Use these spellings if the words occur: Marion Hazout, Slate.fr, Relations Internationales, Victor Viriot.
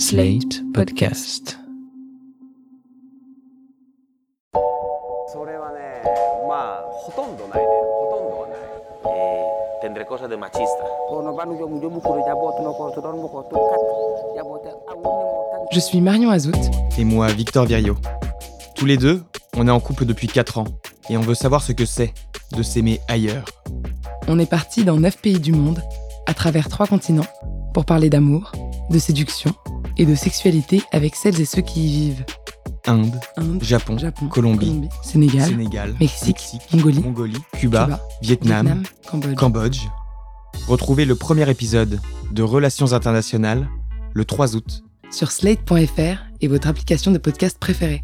Slate Podcast. Je suis Marion Hazout. Et moi, Victor Viriot. Tous les deux, on est en couple depuis 4 ans. Et on veut savoir ce que c'est de s'aimer ailleurs. On est parti dans 9 pays du monde, à travers 3 continents, pour parler d'amour, de séduction et de sexualité avec celles et ceux qui y vivent. Inde, Japon Colombie, Sénégal Mexique Mongolie Cuba Vietnam Cambodge. Retrouvez le premier épisode de Relations Internationales le 3 août sur Slate.fr et votre application de podcast préférée.